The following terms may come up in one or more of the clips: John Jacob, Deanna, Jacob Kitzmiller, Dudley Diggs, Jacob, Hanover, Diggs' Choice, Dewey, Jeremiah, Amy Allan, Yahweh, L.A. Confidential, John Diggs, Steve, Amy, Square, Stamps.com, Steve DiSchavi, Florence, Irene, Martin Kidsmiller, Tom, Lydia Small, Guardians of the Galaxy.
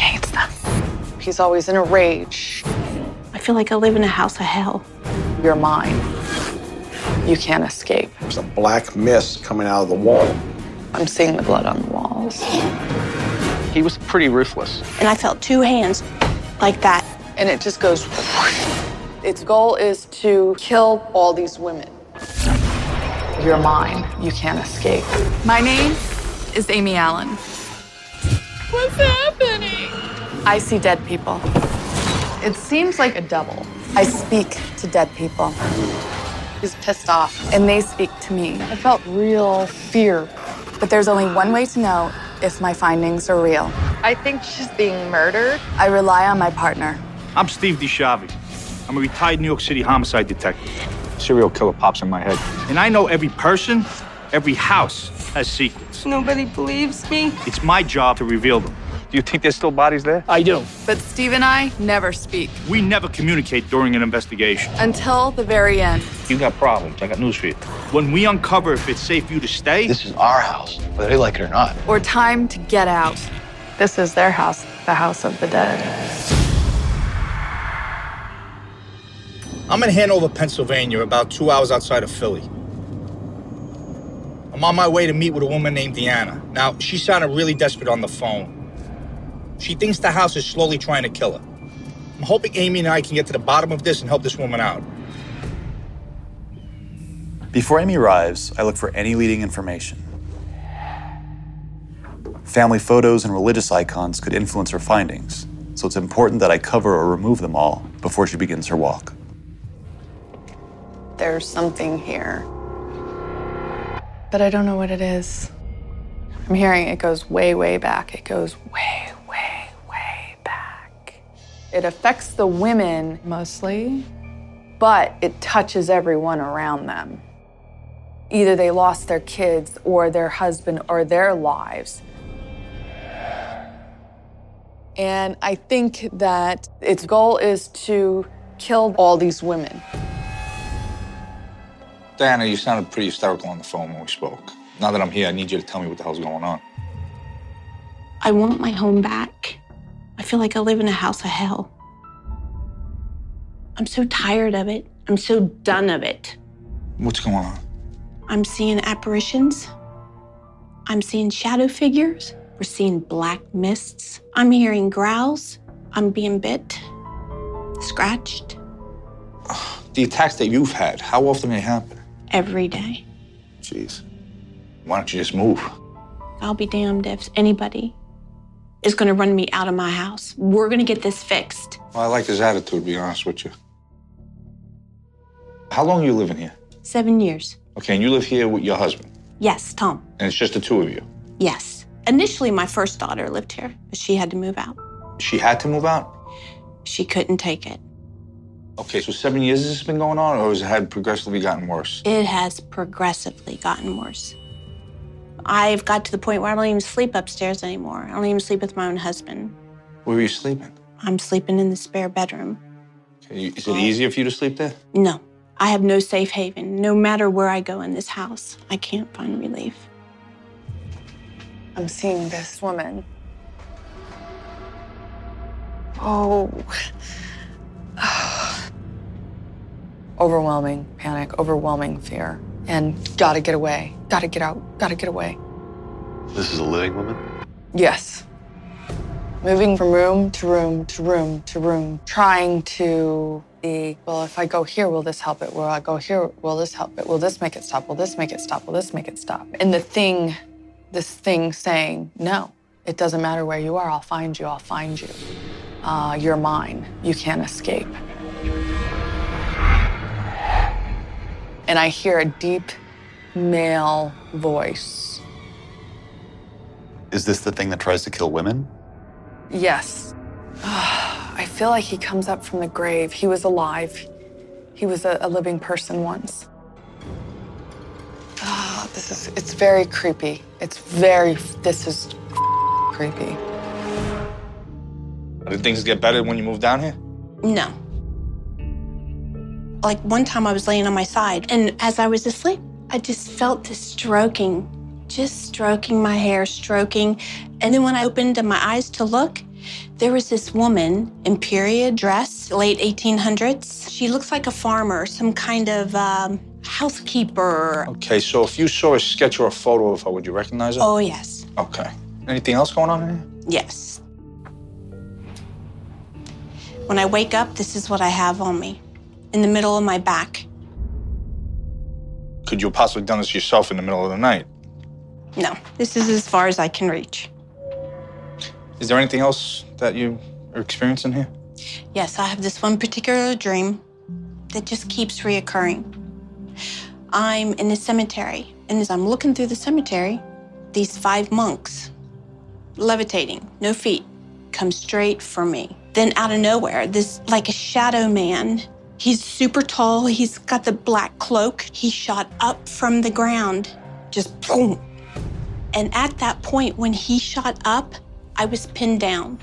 Hates them. He's always in a rage. I feel like I live in a house of hell. You're mine. You can't escape. There's a black mist coming out of the wall. I'm seeing the blood on the walls. He was pretty ruthless. And I felt two hands like that. And it just goes. Its goal is to kill all these women. You're mine. You can't escape. My name is Amy Allan. What's happening? I see dead people. It seems like a double. I speak to dead people. He's pissed off, and they speak to me. I felt real fear. But there's only one way to know if my findings are real. I think she's being murdered. I rely on my partner. I'm Steve DiSchavi. I'm a retired New York City homicide detective. Serial killer pops in my head. And I know every person, every house has secrets. Nobody believes me. It's my job to reveal them. Do you think there's still bodies there? I do. But Steve and I never speak. We never communicate during an investigation. Until the very end. You got problems. I got news for you. When we uncover if it's safe for you to stay... This is our house, whether they like it or not. Or time to get out. This is their house, the house of the dead. I'm in Hanover, Pennsylvania, about 2 hours outside of Philly. I'm on my way to meet with a woman named Deanna. Now, she sounded really desperate on the phone. She thinks the house is slowly trying to kill her. I'm hoping Amy and I can get to the bottom of this and help this woman out. Before Amy arrives, I look for any leading information. Family photos and religious icons could influence her findings, so it's important that I cover or remove them all before she begins her walk. There's something here. But I don't know what it is. I'm hearing it goes way, way back. It goes way, way, way back. It affects the women mostly, but it touches everyone around them. Either they lost their kids or their husband or their lives. And I think that its goal is to kill all these women. Deanna, you sounded pretty hysterical on the phone when we spoke. Now that I'm here, I need you to tell me what the hell's going on. I want my home back. I feel like I live in a house of hell. I'm so tired of it. I'm so done of it. What's going on? I'm seeing apparitions. I'm seeing shadow figures. We're seeing black mists. I'm hearing growls. I'm being bit, scratched. The attacks that you've had, how often they happen? Every day. Jeez. Why don't you just move? I'll be damned if anybody is going to run me out of my house. We're going to get this fixed. Well, I like his attitude, to be honest with you. How long are you living here? 7 years. Okay, and you live here with your husband? Yes, Tom. And it's just the two of you? Yes. Initially, my first daughter lived here, but she had to move out. She had to move out? She couldn't take it. Okay, so 7 years has this been going on, or has it progressively gotten worse? It has progressively gotten worse. I've got to the point where I don't even sleep upstairs anymore. I don't even sleep with my own husband. Where are you sleeping? I'm sleeping in the spare bedroom. Okay, is it easier for you to sleep there? No. I have no safe haven. No matter where I go in this house, I can't find relief. I'm seeing this woman. Oh. Overwhelming panic, overwhelming fear, and gotta get away, gotta get out, gotta get away. This is a living woman? Yes. Moving from room to room to room to room, trying to be, well, if I go here, will this help it? Will I go here? Will this help it? Will this make it stop? Will this make it stop? Will this make it stop? And this thing saying, no, it doesn't matter where you are, I'll find you, I'll find you. You're mine, you can't escape. And I hear a deep male voice. Is this the thing that tries to kill women? Yes. I feel like he comes up from the grave. He was alive. He was a living person once. It's very creepy. This is creepy. Did things get better when you moved down here? No. Like, one time I was laying on my side, and as I was asleep, I just felt this stroking my hair, stroking. And then when I opened my eyes to look, there was this woman in period dress, late 1800s. She looks like a farmer, some kind of housekeeper. Okay, so if you saw a sketch or a photo of her, would you recognize her? Oh, yes. Okay. Anything else going on here? Yes. When I wake up, this is what I have on me. In the middle of my back. Could you have possibly done this yourself in the middle of the night? No, this is as far as I can reach. Is there anything else that you are experiencing here? Yes, I have this one particular dream that just keeps reoccurring. I'm in the cemetery, and as I'm looking through the cemetery, these 5 monks, levitating, no feet, come straight for me. Then out of nowhere, this, like a shadow man. He's super tall. He's got the black cloak. He shot up from the ground, just boom. And at that point, when he shot up, I was pinned down.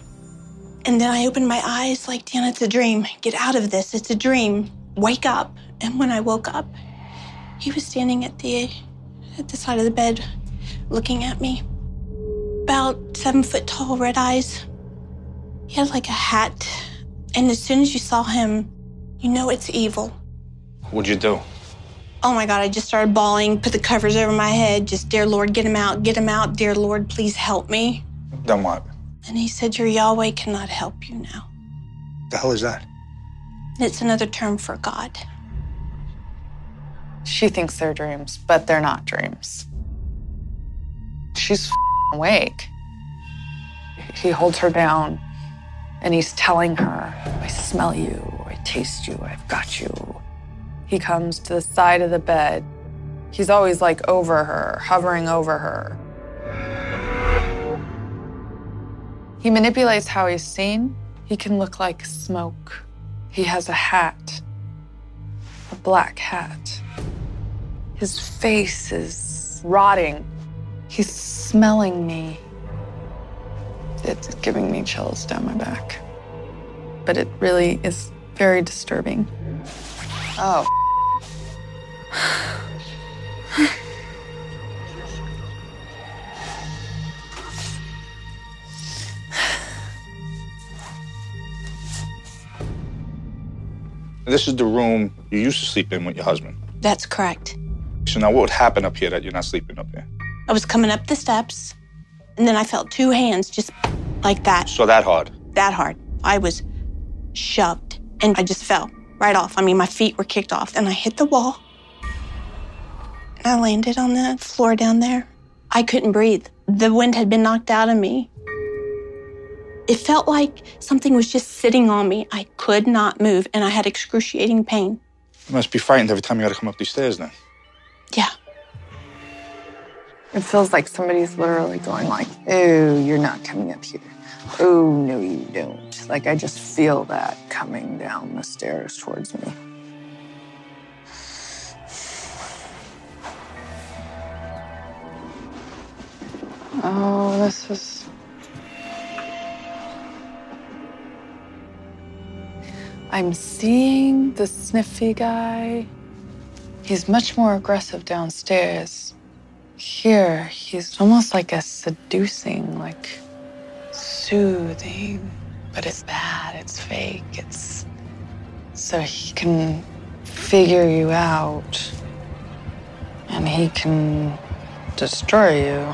And then I opened my eyes like, Deanna, it's a dream. Get out of this. It's a dream. Wake up. And when I woke up, he was standing at the side of the bed looking at me. About 7 foot tall, red eyes. He had like a hat. And as soon as you saw him, you know it's evil. What'd you do? Oh, my God, I just started bawling, put the covers over my head, just, dear Lord, get him out, dear Lord, please help me. Done what? And he said, your Yahweh cannot help you now. The hell is that? It's another term for God. She thinks they're dreams, but they're not dreams. She's awake. He holds her down, and he's telling her, I smell you. Taste you, I've got you. He comes to the side of the bed. He's always like over her, hovering over her. He manipulates how he's seen. He can look like smoke. He has a hat, a black hat. His face is rotting. He's smelling me. It's giving me chills down my back. But it really is very disturbing. Oh. This is the room you used to sleep in with your husband. That's correct. So now what would happen up here that you're not sleeping up here? I was coming up the steps, and then I felt 2 hands just like that. So that hard? That hard. I was shoved. And I just fell right off. I mean, my feet were kicked off, and I hit the wall. And I landed on the floor down there. I couldn't breathe. The wind had been knocked out of me. It felt like something was just sitting on me. I could not move, and I had excruciating pain. You must be frightened every time you got to come up these stairs, then. Yeah. It feels like somebody's literally going like, oh, you're not coming up here. Oh, no, you don't. Like, I just feel that coming down the stairs towards me. Oh, this is... I'm seeing the sniffy guy. He's much more aggressive downstairs. Here, he's almost like a seducing, like, soothing. But it's bad, it's fake, it's... So he can figure you out. And he can destroy you.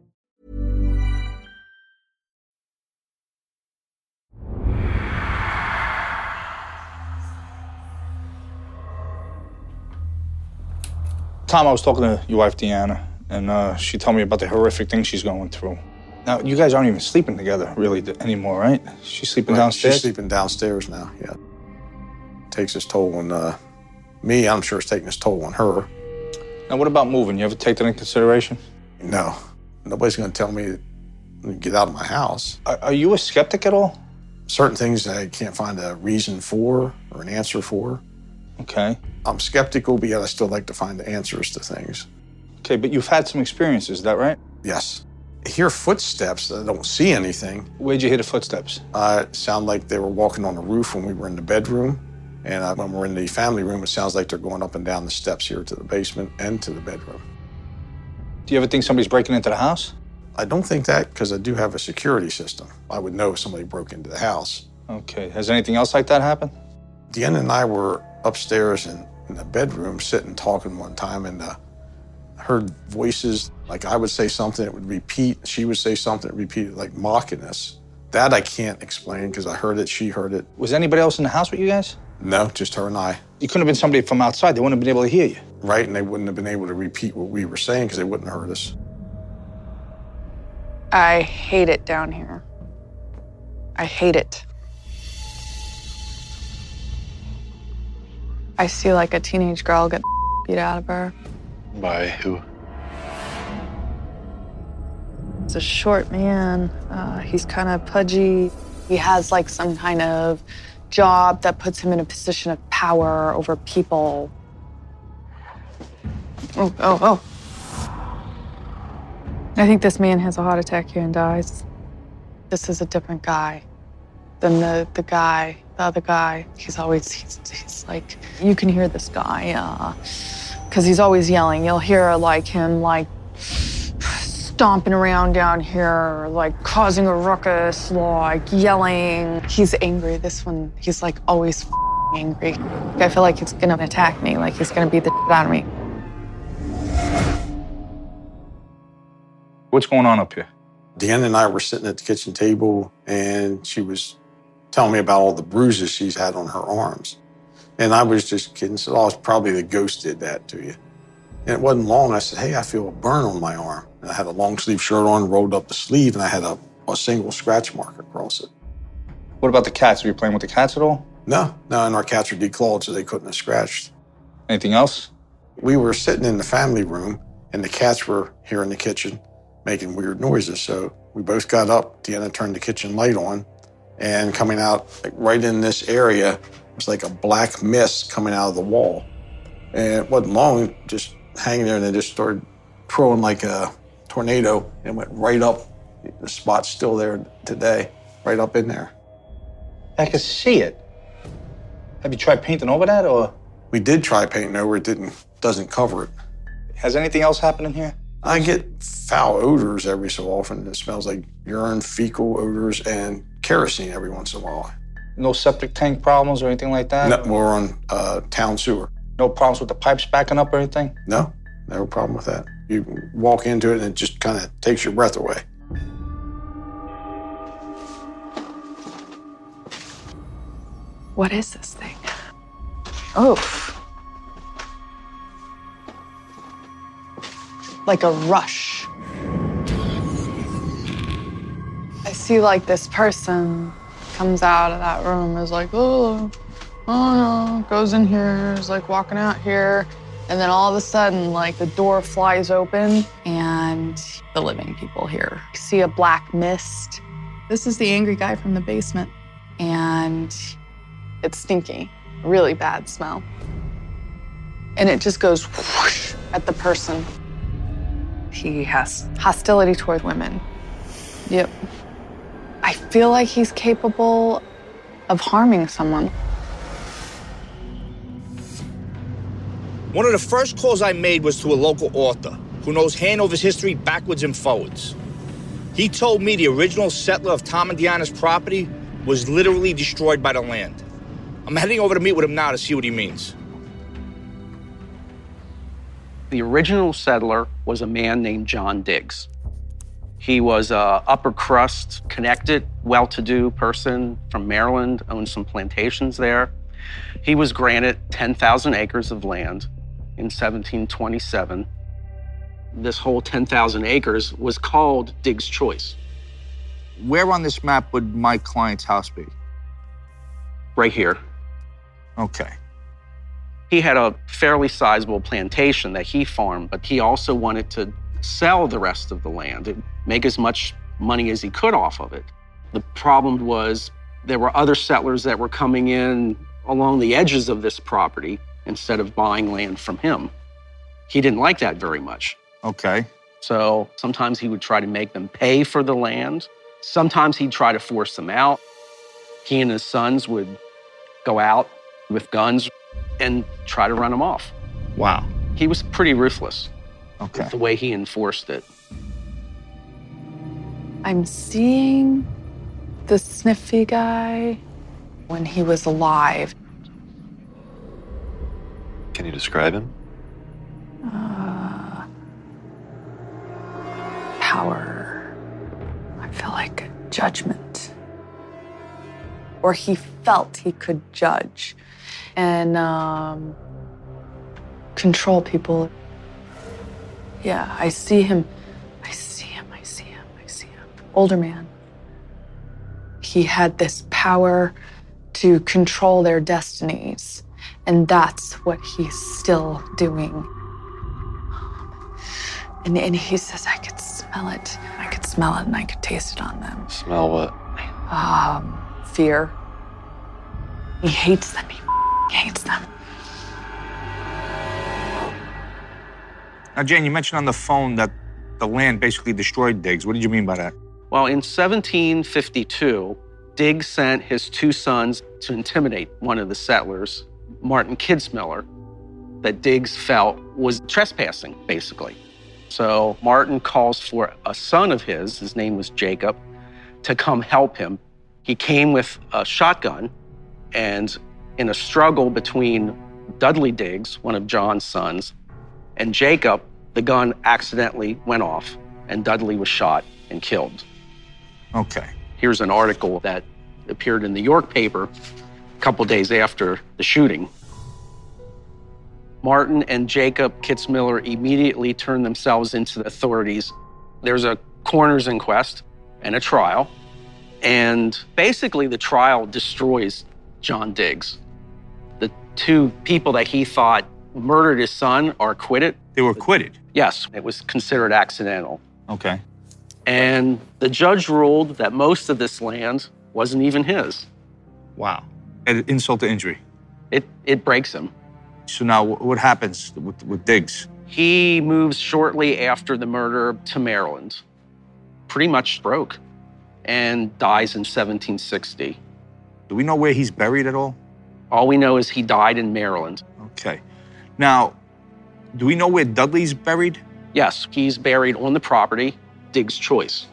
Tom, I was talking to your wife, Deanna, and she told me about the horrific thing she's going through. Now, you guys aren't even sleeping together, really, anymore, right? She's sleeping downstairs? She's sleeping downstairs now, yeah. Takes its toll on me. I'm sure it's taking its toll on her. Now, what about moving? You ever take that into consideration? No. Nobody's going to tell me to get out of my house. Are you a skeptic at all? Certain things I can't find a reason for or an answer for. Okay. I'm skeptical, but yet I still like to find the answers to things. Okay, but you've had some experiences, is that right? Yes. I hear footsteps. I don't see anything. Where'd you hear the footsteps? It sounded like they were walking on the roof when we were in the bedroom. And when we're in the family room, it sounds like they're going up and down the steps here to the basement and to the bedroom. Do you ever think somebody's breaking into the house? I don't think that, because I do have a security system. I would know if somebody broke into the house. Okay. Has anything else like that happened? Deanna and I were upstairs in the bedroom sitting talking one time, and heard voices. Like, I would say something, it would repeat. She would say something, it repeated, like mocking us. That I can't explain, because I heard it, she heard it. Was anybody else in the house with you guys? No, just her and I. You couldn't have been somebody from outside. They wouldn't have been able to hear you. Right, and they wouldn't have been able to repeat what we were saying, because they wouldn't have heard us. I hate it down here. I hate it. I see, like, a teenage girl get beat out of her. By who? It's a short man. He's kind of pudgy. He has, like, some kind of job that puts him in a position of power over people. Oh. I think this man has a heart attack here and dies. This is a different guy than the other guy. He's like, you can hear this guy, because he's always yelling. You'll hear like him like stomping around down here, like causing a ruckus, like yelling. He's angry. This one, he's like always angry. I feel like he's gonna attack me, like he's gonna beat the shit out of me. What's going on up here? Deanna and I were sitting at the kitchen table, and she was telling me about all the bruises she's had on her arms. And I was just kidding. Said, oh, it's probably the ghost did that to you. And it wasn't long. I said, hey, I feel a burn on my arm. And I had a long sleeve shirt on, rolled up the sleeve, and I had a single scratch mark across it. What about the cats? Were you playing with the cats at all? No, and our cats were declawed, so they couldn't have scratched. Anything else? We were sitting in the family room, and the cats were here in the kitchen making weird noises. So we both got up. Deanna turned the kitchen light on, and coming out like, right in this area, it was like a black mist coming out of the wall. And it wasn't long, just hanging there, and it just started twirling like a tornado and went right up. The spot's still there today, right up in there. I could see it. Have you tried painting over that, or? We did try painting over it. Doesn't cover it. Has anything else happened in here? I get foul odors every so often. It smells like urine, fecal odors, and kerosene every once in a while. No septic tank problems or anything like that? No, we're on town sewer. No problems with the pipes backing up or anything? No, no problem with that. You walk into it and it just kind of takes your breath away. What is this thing? Oh. Like a rush. I see like this person comes out of that room, is like, oh, goes in here, is like walking out here. And then all of a sudden, like the door flies open and the living people here. You see a black mist. This is the angry guy from the basement. And it's stinky, really bad smell. And it just goes whoosh at the person. He has hostility toward women. Yep. I feel like he's capable of harming someone. One of the first calls I made was to a local author who knows Hanover's history backwards and forwards. He told me the original settler of Tom and Deanna's property was literally destroyed by the land. I'm heading over to meet with him now to see what he means. The original settler was a man named John Diggs. He was a upper crust, connected, well-to-do person from Maryland, owned some plantations there. He was granted 10,000 acres of land in 1727. This whole 10,000 acres was called Diggs' Choice. Where on this map would my client's house be? Right here. Okay. He had a fairly sizable plantation that he farmed, but he also wanted to sell the rest of the land and make as much money as he could off of it. The problem was there were other settlers that were coming in along the edges of this property instead of buying land from him. He didn't like that very much. Okay. So sometimes he would try to make them pay for the land. Sometimes he'd try to force them out. He and his sons would go out with guns and try to run him off. Wow. He was pretty ruthless. Okay. The way he enforced it. I'm seeing the sniffy guy when he was alive. Can you describe him? Power. I feel like judgment. Or he felt he could judge and control people. Yeah, I see him. Older man. He had this power to control their destinies, and that's what he's still doing. And he says, I could smell it, and I could taste it on them. Smell what? Fear. He hates them. He hates them. Now, Jane, you mentioned on the phone that the land basically destroyed Diggs. What did you mean by that? Well, in 1752, Diggs sent his two sons to intimidate one of the settlers, Martin Kidsmiller, that Diggs felt was trespassing, basically. So Martin calls for a son of his name was Jacob, to come help him. He came with a shotgun, and in a struggle between Dudley Diggs, one of John's sons, and Jacob, the gun accidentally went off, and Dudley was shot and killed. Okay. Here's an article that appeared in the York paper a couple days after the shooting. Martin and Jacob Kitzmiller immediately turned themselves into the authorities. There's a coroner's inquest and a trial, and basically the trial destroys John Diggs. The two people that he thought murdered his son are acquitted. They were acquitted? Yes, it was considered accidental. Okay. And the judge ruled that most of this land wasn't even his. Wow. An insult to injury. It breaks him. So now what happens with Diggs? He moves shortly after the murder to Maryland, pretty much broke, and dies in 1760. Do we know where he's buried at all? All we know is he died in Maryland. Okay. Now, do we know where Dudley's buried? Yes, he's buried on the property, Diggs' Choice.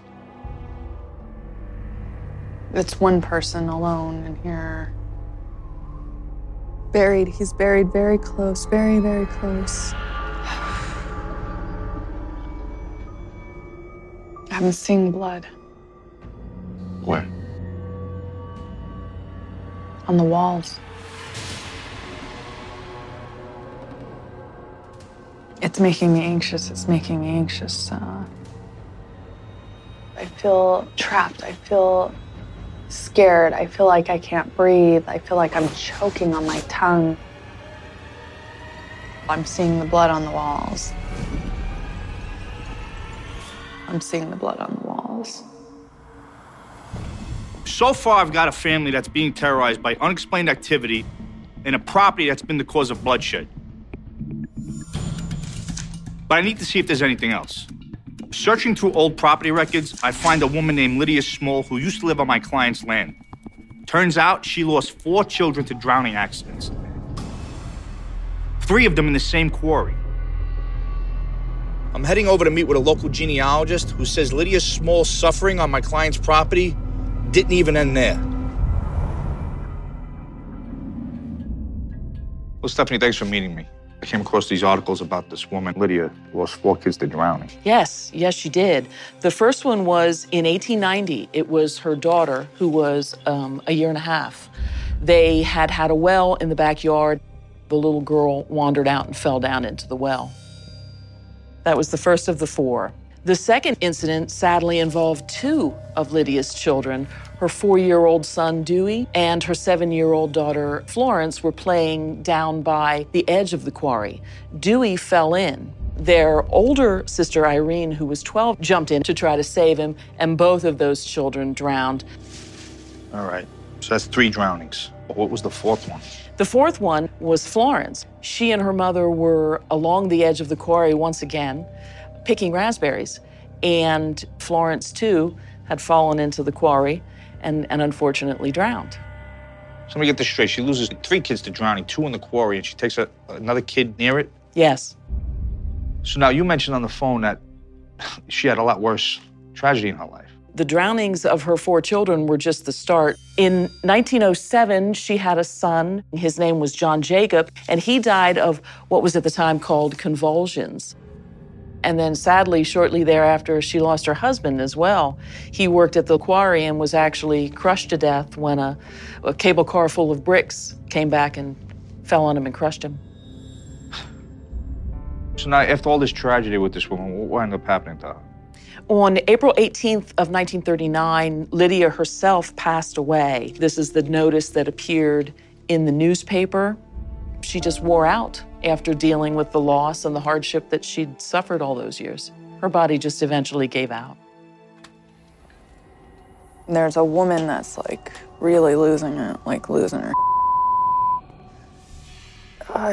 It's one person alone in here. Buried. He's buried very close, very, very close. I'm seeing blood. Where? On the walls. It's making me anxious. It's making me anxious. I feel trapped. I feel scared. I feel like I can't breathe. I feel like I'm choking on my tongue. I'm seeing the blood on the walls. I'm seeing the blood on the walls. So far, I've got a family that's being terrorized by unexplained activity and a property that's been the cause of bloodshed. But I need to see if there's anything else. Searching through old property records, I find a woman named Lydia Small who used to live on my client's land. Turns out she lost 4 children to drowning accidents, 3 of them in the same quarry. I'm heading over to meet with a local genealogist who says Lydia Small's suffering on my client's property didn't even end there. Well, Stephanie, thanks for meeting me. I came across these articles about this woman, Lydia, who lost 4 kids to drowning. Yes, she did. The first one was in 1890. It was her daughter, who was a year and a half. They had a well in the backyard. The little girl wandered out and fell down into the well. That was the first of the 4. The second incident sadly involved 2 of Lydia's children. Her 4-year-old son, Dewey, and her 7-year-old daughter, Florence, were playing down by the edge of the quarry. Dewey fell in. Their older sister, Irene, who was 12, jumped in to try to save him, and both of those children drowned. All right, so that's 3 drownings. What was the 4th one? The 4th one was Florence. She and her mother were along the edge of the quarry once again, picking raspberries, and Florence, too, had fallen into the quarry and unfortunately drowned. So let me get this straight. She loses 3 kids to drowning, 2 in the quarry, and she takes another kid near it? Yes. So now you mentioned on the phone that she had a lot worse tragedy in her life. The drownings of her 4 children were just the start. In 1907, she had a son. His name was John Jacob, and he died of what was at the time called convulsions. And then sadly, shortly thereafter, she lost her husband as well. He worked at the quarry and was actually crushed to death when a cable car full of bricks came back and fell on him and crushed him. So now, after all this tragedy with this woman, what ended up happening to her? On April 18th of 1939, Lydia herself passed away. This is the notice that appeared in the newspaper. She just wore out after dealing with the loss and the hardship that she'd suffered all those years. Her body just eventually gave out. There's a woman that's, like, really losing it, like, losing her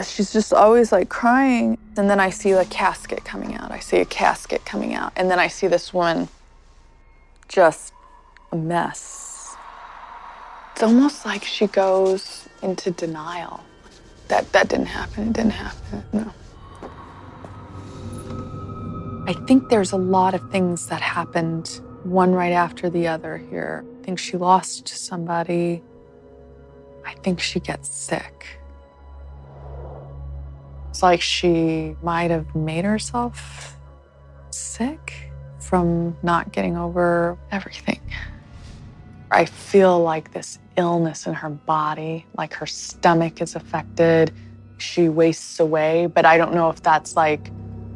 She's just always like crying. And then I see a casket coming out. I see a casket coming out. And then I see this woman just a mess. It's almost like she goes into denial. That didn't happen. It didn't happen. No. I think there's a lot of things that happened one right after the other here. I think she lost somebody. I think she gets sick. It's like she might have made herself sick from not getting over everything. I feel like this illness in her body, like her stomach is affected. She wastes away, but I don't know if that's like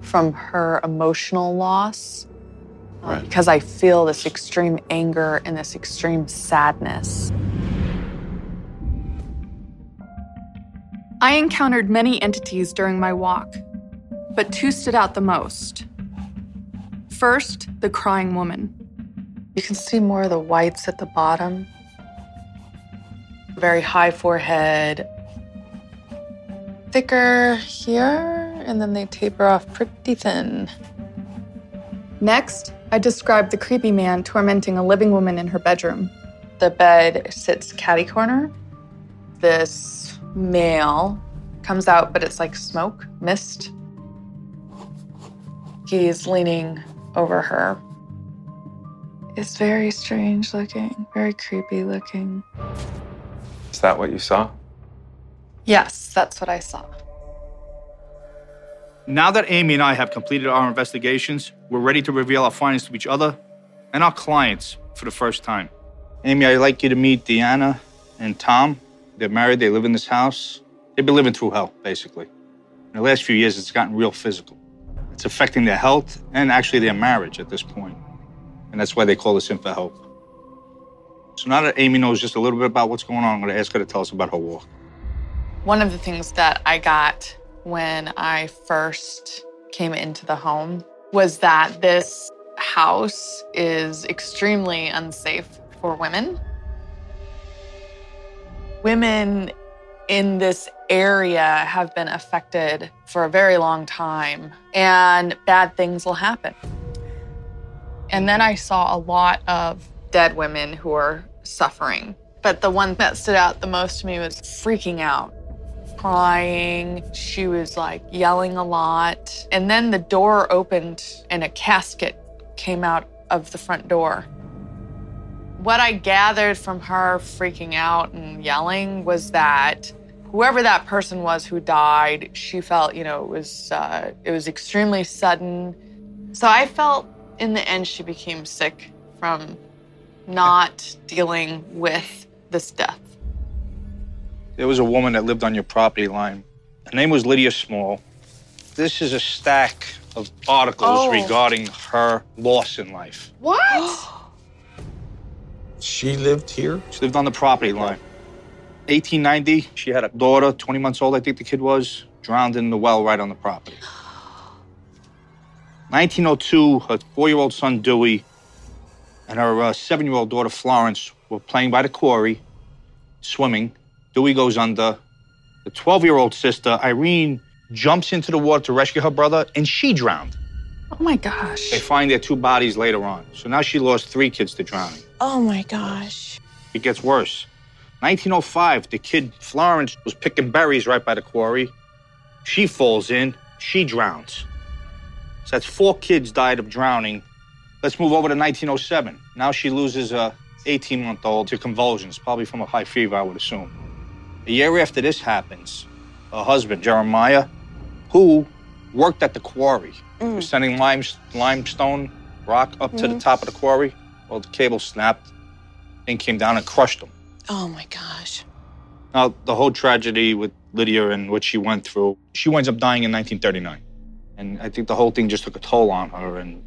from her emotional loss, right? Because I feel this extreme anger and this extreme sadness. I encountered many entities during my walk, but two stood out the most. First, the crying woman. You can see more of the whites at the bottom. Very high forehead, thicker here, and then they taper off pretty thin. Next, I described the creepy man tormenting a living woman in her bedroom. The bed sits catty-corner. This male comes out, but it's like smoke, mist. He's leaning over her. It's very strange looking, very creepy looking. Is that what you saw? Yes, that's what I saw. Now that Amy and I have completed our investigations, we're ready to reveal our findings to each other and our clients for the first time. Amy, I'd like you to meet Deanna and Tom. They're married. They live in this house. They've been living through hell, basically. In the last few years, it's gotten real physical. It's affecting their health and actually their marriage at this point. And that's why they call us in for help. So now that Amy knows just a little bit about what's going on, I'm going to ask her to tell us about her walk. One of the things that I got when I first came into the home was that this house is extremely unsafe for women. Women in this area have been affected for a very long time, and bad things will happen. And then I saw a lot of dead women who are suffering. But the one that stood out the most to me was freaking out. Crying. She was like yelling a lot. And then the door opened and a casket came out of the front door. What I gathered from her freaking out and yelling was that whoever that person was who died, she felt, it was extremely sudden. So I felt in the end she became sick from not dealing with this death. There was a woman that lived on your property line. Her name was Lydia Small. This is a stack of articles regarding her loss in life. What? She lived here? She lived on the property line. 1890, she had a daughter, 20 months old, I think the kid was, drowned in the well right on the property. 1902, her 4-year-old son, Dewey, and her 7-year-old daughter, Florence, were playing by the quarry, swimming. Dewey goes under. The 12-year-old sister, Irene, jumps into the water to rescue her brother, and she drowned. Oh, my gosh. They find their two bodies later on. So now she lost 3 kids to drowning. Oh, my gosh. It gets worse. 1905, the kid, Florence, was picking berries right by the quarry. She falls in. She drowns. So that's 4 kids died of drowning. Let's move over to 1907. Now she loses a 18-month-old to convulsions, probably from a high fever, I would assume. A year after this happens, her husband, Jeremiah, who worked at the quarry, was sending limestone rock up to the top of the quarry. Well, the cable snapped and came down and crushed him. Oh, my gosh. Now, the whole tragedy with Lydia and what she went through, she winds up dying in 1939. And I think the whole thing just took a toll on her, and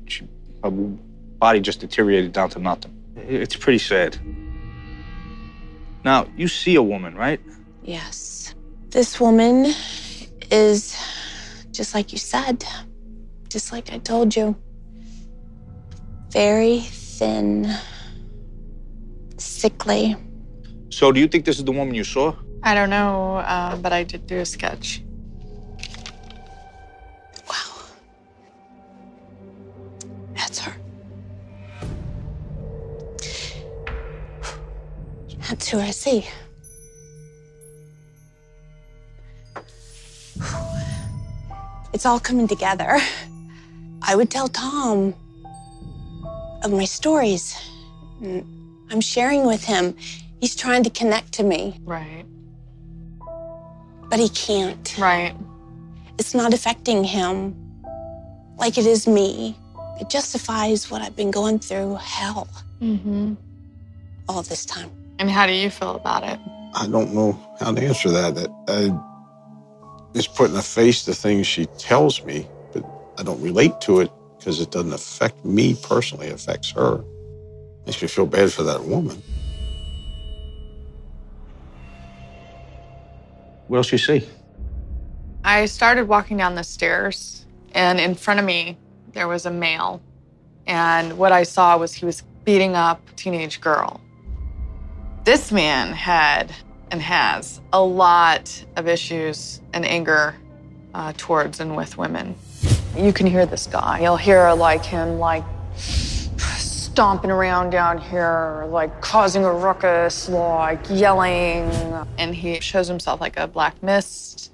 her body just deteriorated down to nothing. It's pretty sad. Now, you see a woman, right? Yes. This woman is just like you said, just like I told you. Very thin, sickly. So do you think this is the woman you saw? I don't know, but I did do a sketch. Wow. That's her. That's who I see. It's all coming together. I would tell Tom of my stories. I'm sharing with him. He's trying to connect to me. Right. But he can't. Right. It's not affecting him like it is me. It justifies what I've been going through, hell, all this time. And how do you feel about it? I don't know how to answer that. It's putting a face to things she tells me, but I don't relate to it because it doesn't affect me personally. It affects her. Makes me feel bad for that woman. What else you see? I started walking down the stairs, and in front of me, there was a male. And what I saw was he was beating up a teenage girl. This man had and has a lot of issues and anger towards and with women. You can hear this guy. You'll hear like him like stomping around down here, like causing a ruckus, like yelling. And he shows himself like a black mist,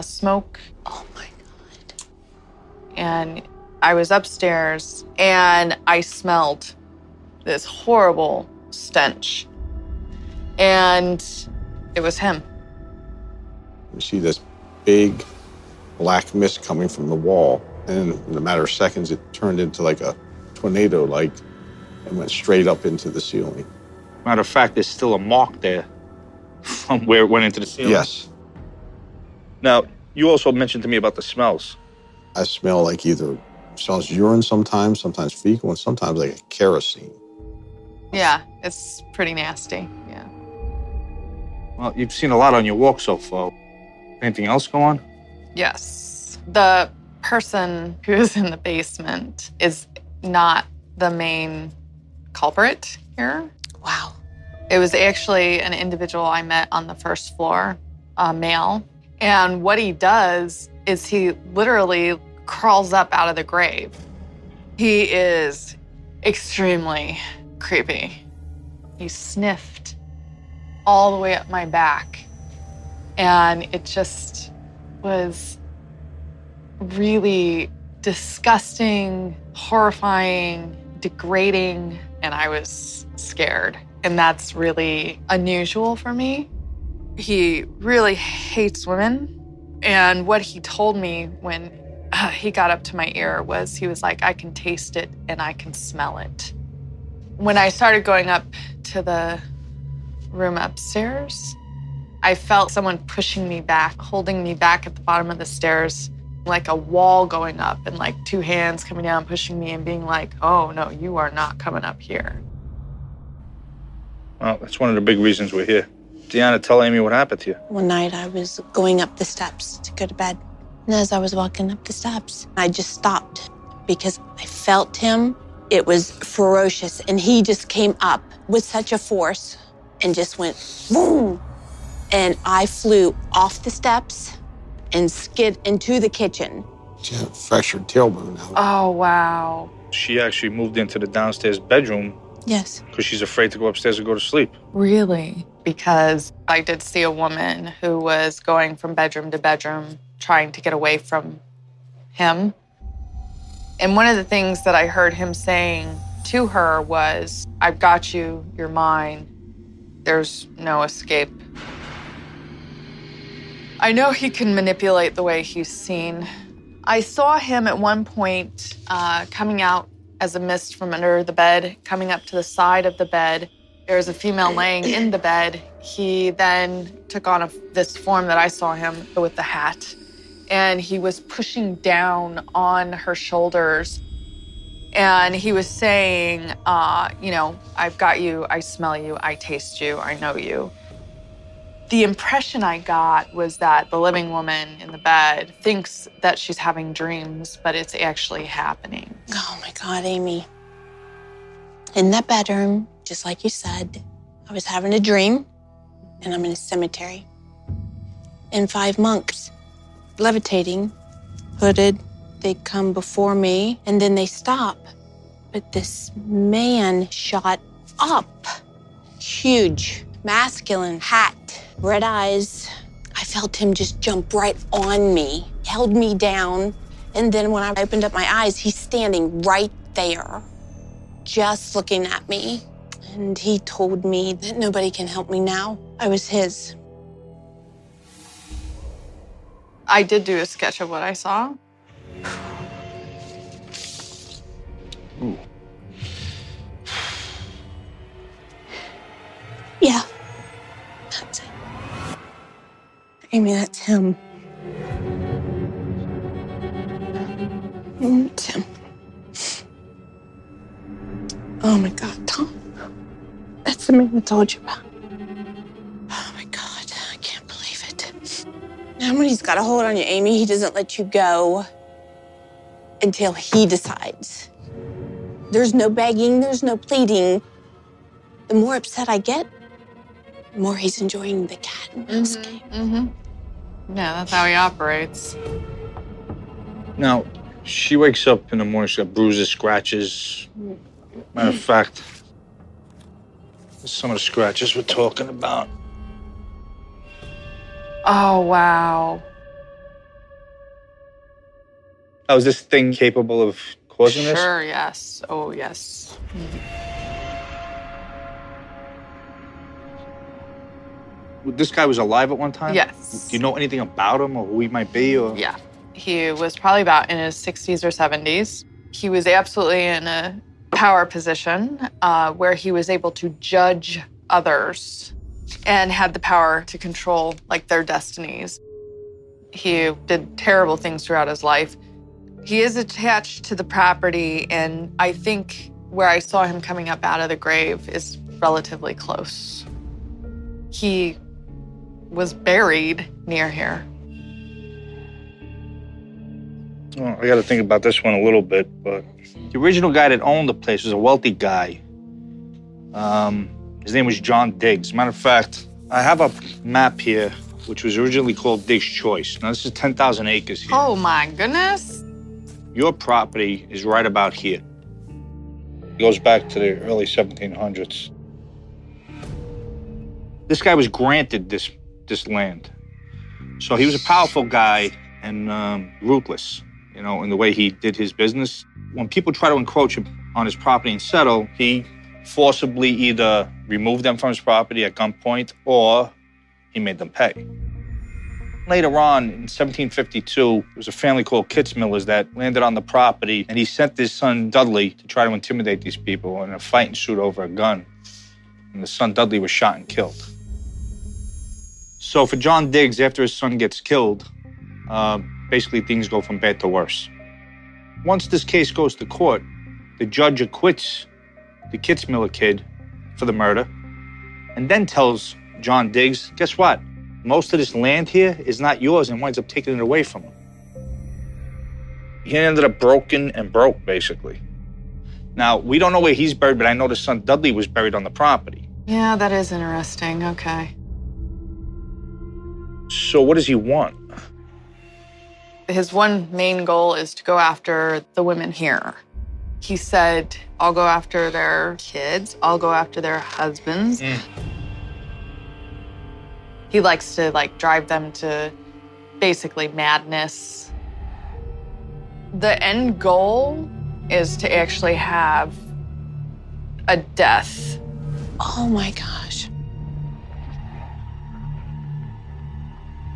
smoke. Oh my God. And I was upstairs and I smelled this horrible stench. And it was him. You see this big black mist coming from the wall. And in a matter of seconds, it turned into like a tornado-like and went straight up into the ceiling. Matter of fact, there's still a mark there from where it went into the ceiling. Yes. Now, you also mentioned to me about the smells. I smell like either smells urine sometimes fecal, and sometimes like a kerosene. Yeah, it's pretty nasty, yeah. Well, you've seen a lot on your walk so far. Anything else go on? Yes. The person who is in the basement is not the main culprit here. Wow. It was actually an individual I met on the first floor, a male. And what he does is he literally crawls up out of the grave. He is extremely creepy. He sniffed all the way up my back. And it just was really disgusting, horrifying, degrading, and I was scared. And that's really unusual for me. He really hates women. And what he told me when he got up to my ear was, he was like, I can taste it and I can smell it. When I started going up to the room upstairs, I felt someone pushing me back, holding me back at the bottom of the stairs, like a wall going up and like two hands coming down, pushing me and being like, oh no, you are not coming up here. Well, that's one of the big reasons we're here. Deanna, tell Amy what happened to you. One night I was going up the steps to go to bed. And as I was walking up the steps, I just stopped because I felt him. It was ferocious. And he just came up with such a force and just went boom. And I flew off the steps and skid into the kitchen. She had a fractured tailbone now. Oh, wow. She actually moved into the downstairs bedroom. Yes. Because she's afraid to go upstairs and go to sleep. Really? Because I did see a woman who was going from bedroom to bedroom, trying to get away from him. And one of the things that I heard him saying to her was, I've got you, you're mine. There's no escape. I know he can manipulate the way he's seen. I saw him at one point coming out as a mist from under the bed, coming up to the side of the bed. There was a female laying in the bed. He then took on this form that I saw him with the hat, and he was pushing down on her shoulders. And he was saying, you know, I've got you, I smell you, I taste you, I know you. The impression I got was that the living woman in the bed thinks that she's having dreams, but it's actually happening. Oh my God, Amy. In that bedroom, just like you said, I was having a dream, and I'm in a cemetery. and five monks, levitating, hooded. They come before me, and then they stop. But this man shot up. Huge, masculine hat, red eyes. I felt him just jump right on me, held me down. And then when I opened up my eyes, he's standing right there, just looking at me. And he told me that nobody can help me now. I was his. I did do a sketch of what I saw. Ooh. Yeah. That's it. Amy, that's him. That's him. Oh, my God, Tom. That's the man I told you about. Oh, my God, I can't believe it. Now when he's got a hold on you, Amy, he doesn't let you go until he decides. There's no begging, there's no pleading. The more upset I get, the more he's enjoying the cat and mouse game. Mm-hmm. Yeah, that's how he operates. Now, she wakes up in the morning, she's got bruises, scratches. Matter of fact, some of the scratches we're talking about. Oh, wow. Now, is this thing capable of causing this? Sure, yes. Oh, yes. This guy was alive at one time? Yes. Do you know anything about him or who he might be? Or? Yeah. He was probably about in his 60s or 70s. He was absolutely in a power position where he was able to judge others and had the power to control, like, their destinies. He did terrible things throughout his life. He is attached to the property, and I think where I saw him coming up out of the grave is relatively close. He was buried near here. Well, I got to think about this one a little bit, but the original guy that owned the place was a wealthy guy. His name was John Diggs. Matter of fact, I have a map here, which was originally called Diggs' Choice. Now, this is 10,000 acres here. Oh, my goodness. Your property is right about here. It goes back to the early 1700s. This guy was granted this land. So he was a powerful guy and ruthless, you know, in the way he did his business. When people try to encroach on his property and settle, he forcibly either removed them from his property at gunpoint or he made them pay. Later on, in 1752, there was a family called Kidsmillers that landed on the property, and he sent his son Dudley to try to intimidate these people, and a fight ensued over a gun. And the son Dudley was shot and killed. So for John Diggs, after his son gets killed, basically things go from bad to worse. Once this case goes to court, the judge acquits the Kidsmiller kid for the murder and then tells John Diggs, guess what? Most of this land here is not yours, and winds up taking it away from him. He ended up broke, basically. Now, we don't know where he's buried, but I know the son Dudley was buried on the property. Yeah, that is interesting. Okay. So what does he want? His one main goal is to go after the women here. He said, I'll go after their kids. I'll go after their husbands. Mm. He likes to, like, drive them to basically madness. The end goal is to actually have a death. Oh, my gosh.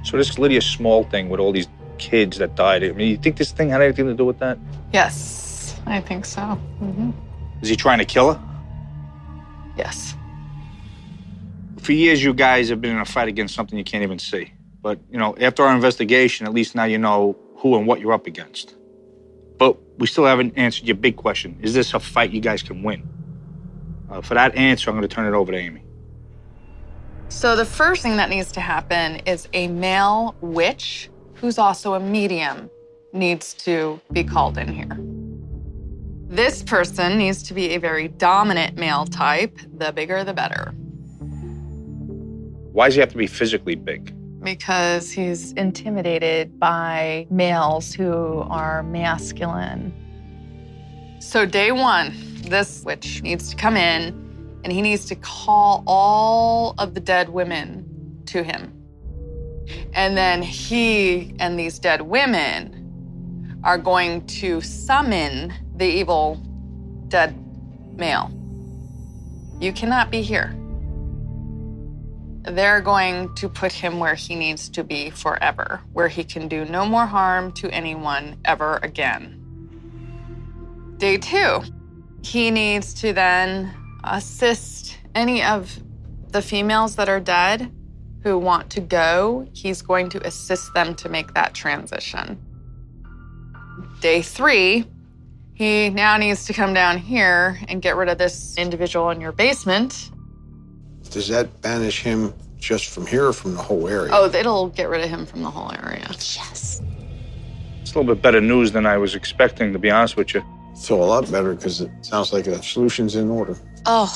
So this Lydia Small thing with all these kids that died, I mean, you think this thing had anything to do with that? Yes, I think so. Mm-hmm. Is he trying to kill her? Yes. For years, you guys have been in a fight against something you can't even see. But, you know, after our investigation, at least now you know who and what you're up against. But we still haven't answered your big question. Is this a fight you guys can win? For that answer, I'm going to turn it over to Amy. So the first thing that needs to happen is a male witch, who's also a medium, needs to be called in here. This person needs to be a very dominant male type. The bigger, the better. Why does he have to be physically big? because he's intimidated by males who are masculine. So day one, this witch needs to come in and he needs to call all of the dead women to him. And then he and these dead women are going to summon the evil dead male. You cannot be here. They're going to put him where he needs to be forever, where he can do no more harm to anyone ever again. Day two, he needs to then assist any of the females that are dead who want to go. He's going to assist them to make that transition. Day three, he now needs to come down here and get rid of this individual in your basement. Does that banish him just from here or from the whole area? Oh, it'll get rid of him from the whole area. Yes. It's a little bit better news than I was expecting, to be honest with you. It's a lot better because it sounds like a solution's in order. Oh,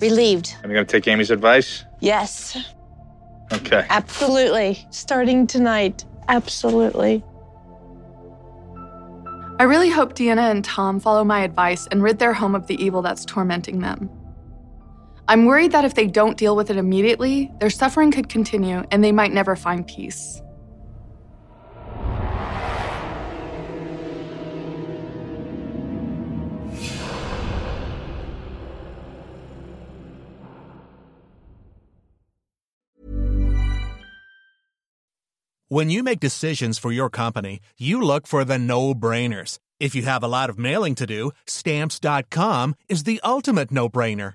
relieved. Are you going to take Amy's advice? Yes. Okay. Absolutely. Starting tonight. Absolutely. I really hope Deanna and Tom follow my advice and rid their home of the evil that's tormenting them. I'm worried that if they don't deal with it immediately, their suffering could continue and they might never find peace. When you make decisions for your company, you look for the no-brainers. If you have a lot of mailing to do, Stamps.com is the ultimate no-brainer.